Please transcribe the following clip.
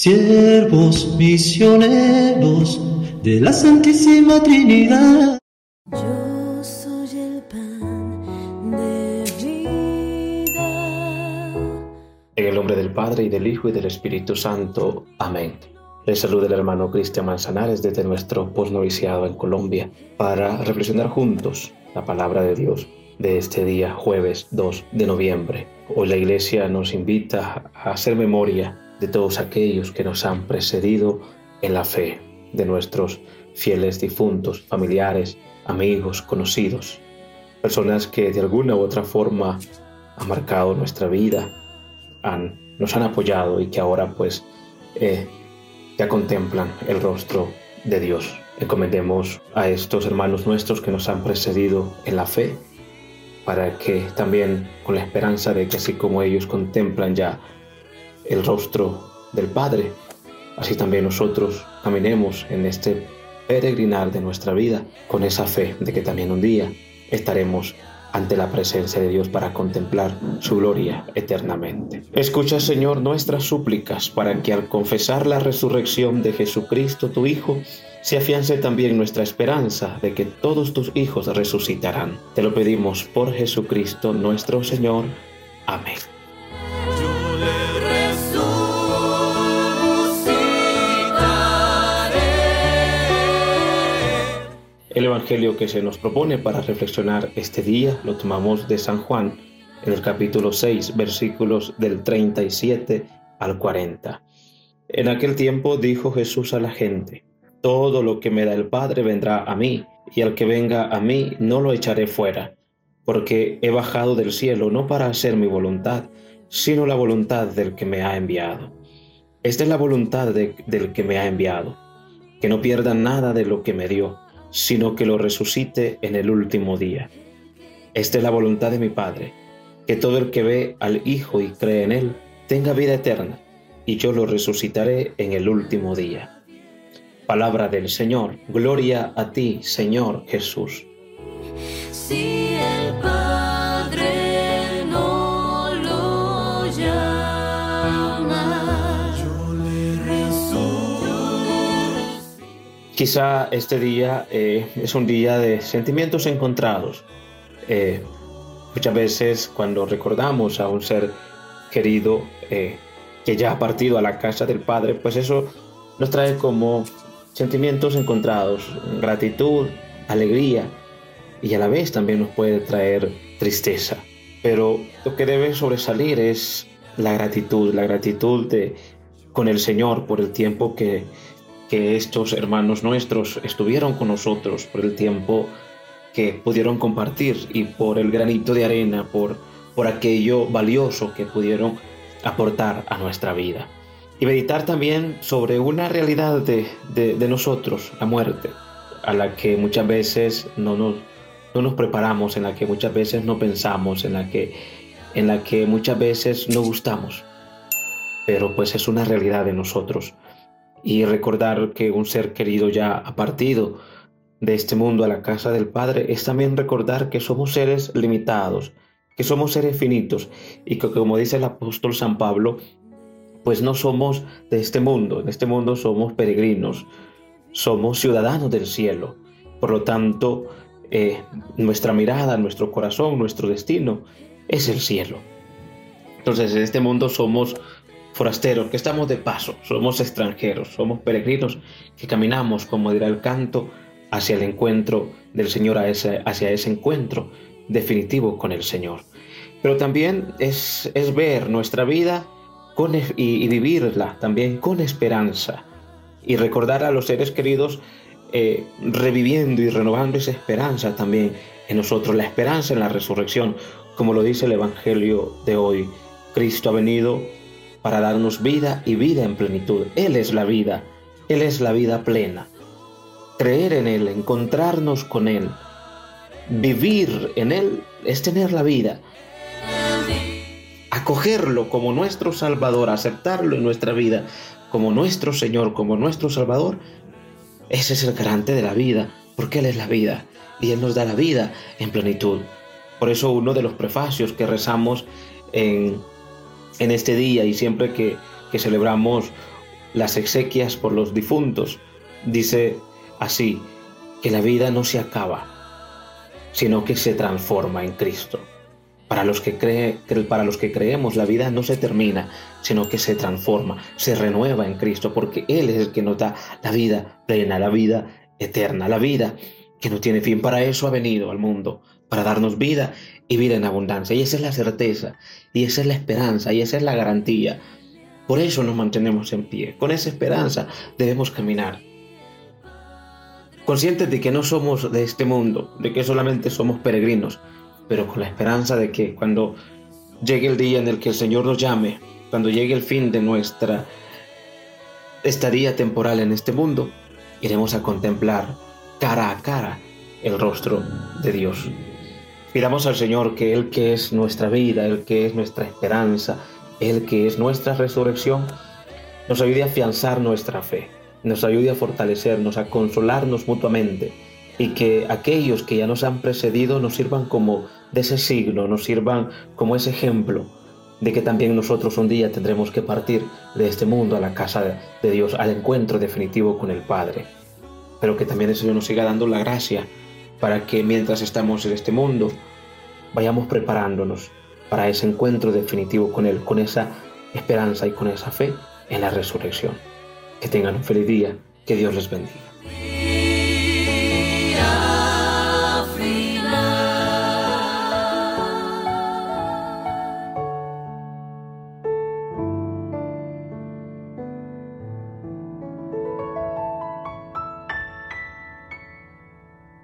Siervos misioneros de la Santísima Trinidad. Yo soy el pan de vida. En el nombre del Padre, y del Hijo, y del Espíritu Santo. Amén. Les saluda el hermano Cristian Manzanares desde nuestro posnoviciado en Colombia para reflexionar juntos la palabra de Dios de este día, jueves 2 de noviembre. Hoy la Iglesia nos invita a hacer memoria de todos aquellos que nos han precedido en la fe, de nuestros fieles difuntos, familiares, amigos, conocidos, personas que de alguna u otra forma han marcado nuestra vida, nos han apoyado y que ahora pues ya contemplan el rostro de Dios. Encomendemos a estos hermanos nuestros que nos han precedido en la fe, para que también, con la esperanza de que así como ellos contemplan ya el rostro del Padre, así también nosotros caminemos en este peregrinar de nuestra vida con esa fe de que también un día estaremos ante la presencia de Dios para contemplar su gloria eternamente. Escucha, Señor, nuestras súplicas para que al confesar la resurrección de Jesucristo, tu Hijo, se afiance también nuestra esperanza de que todos tus hijos resucitarán. Te lo pedimos por Jesucristo nuestro Señor. Amén. El Evangelio que se nos propone para reflexionar este día lo tomamos de San Juan, en el capítulo 6, versículos del 37 al 40. En aquel tiempo dijo Jesús a la gente: todo lo que me da el Padre vendrá a mí, y al que venga a mí no lo echaré fuera, porque he bajado del cielo no para hacer mi voluntad, sino la voluntad del que me ha enviado. Esta es la voluntad del que me ha enviado, que no pierda nada de lo que me dio, sino que lo resucite en el último día. Esta es la voluntad de mi Padre, que todo el que ve al Hijo y cree en Él tenga vida eterna, y yo lo resucitaré en el último día. Palabra del Señor. Gloria a ti, Señor Jesús. Si el Padre no lo llama, yo le resucitaré. Quizá este día es un día de sentimientos encontrados. Muchas veces cuando recordamos a un ser querido que ya ha partido a la casa del Padre, pues eso nos trae como sentimientos encontrados, gratitud, alegría, y a la vez también nos puede traer tristeza. Pero lo que debe sobresalir es la gratitud con el Señor por el tiempo que estos hermanos nuestros estuvieron con nosotros, por el tiempo que pudieron compartir y por el granito de arena, por aquello valioso que pudieron aportar a nuestra vida. Y meditar también sobre una realidad de nosotros, la muerte, a la que muchas veces no nos preparamos, en la que muchas veces no pensamos, en la que muchas veces no gustamos. Pero pues es una realidad de nosotros. Y recordar que un ser querido ya ha partido de este mundo a la casa del Padre es también recordar que somos seres limitados, que somos seres finitos, y que, como dice el apóstol San Pablo, pues no somos de este mundo. En este mundo somos peregrinos, somos ciudadanos del cielo. Por lo tanto, nuestra mirada, nuestro corazón, nuestro destino es el cielo. Entonces, en este mundo somos forasteros, que estamos de paso, somos extranjeros, somos peregrinos que caminamos, como dirá el canto, hacia el encuentro del Señor, hacia ese encuentro definitivo con el Señor. Pero también es ver nuestra vida y vivirla también con esperanza, y recordar a los seres queridos reviviendo y renovando esa esperanza también en nosotros, la esperanza en la resurrección, como lo dice el Evangelio de hoy. Cristo ha venido para darnos vida y vida en plenitud. Él es la vida plena. Creer en Él, encontrarnos con Él, vivir en Él es tener la vida. Acogerlo como nuestro Salvador, aceptarlo en nuestra vida como nuestro Señor, como nuestro Salvador, ese es el garante de la vida, porque Él es la vida y Él nos da la vida en plenitud. Por eso uno de los prefacios que rezamos en este día, y siempre que celebramos las exequias por los difuntos, dice así, que la vida no se acaba, sino que se transforma en Cristo. Para los que creemos, la vida no se termina, sino que se transforma, se renueva en Cristo, porque Él es el que nos da la vida plena, la vida eterna, la vida que no tiene fin. Para eso ha venido al mundo, para darnos vida y vida en abundancia. Y esa es la certeza, y esa es la esperanza, y esa es la garantía. Por eso nos mantenemos en pie. Con esa esperanza debemos caminar. Conscientes de que no somos de este mundo, de que solamente somos peregrinos, pero con la esperanza de que cuando llegue el día en el que el Señor nos llame, cuando llegue el fin de nuestra estadía temporal en este mundo, iremos a contemplar cara a cara el rostro de Dios. Pidamos al Señor que Él que es nuestra vida, Él que es nuestra esperanza, Él que es nuestra resurrección, nos ayude a afianzar nuestra fe, nos ayude a fortalecernos, a consolarnos mutuamente, y que aquellos que ya nos han precedido nos sirvan como de ese signo, nos sirvan como ese ejemplo de que también nosotros un día tendremos que partir de este mundo a la casa de Dios, al encuentro definitivo con el Padre. Pero que también el Señor nos siga dando la gracia para que mientras estamos en este mundo vayamos preparándonos para ese encuentro definitivo con Él, con esa esperanza y con esa fe en la resurrección. Que tengan un feliz día, que Dios les bendiga.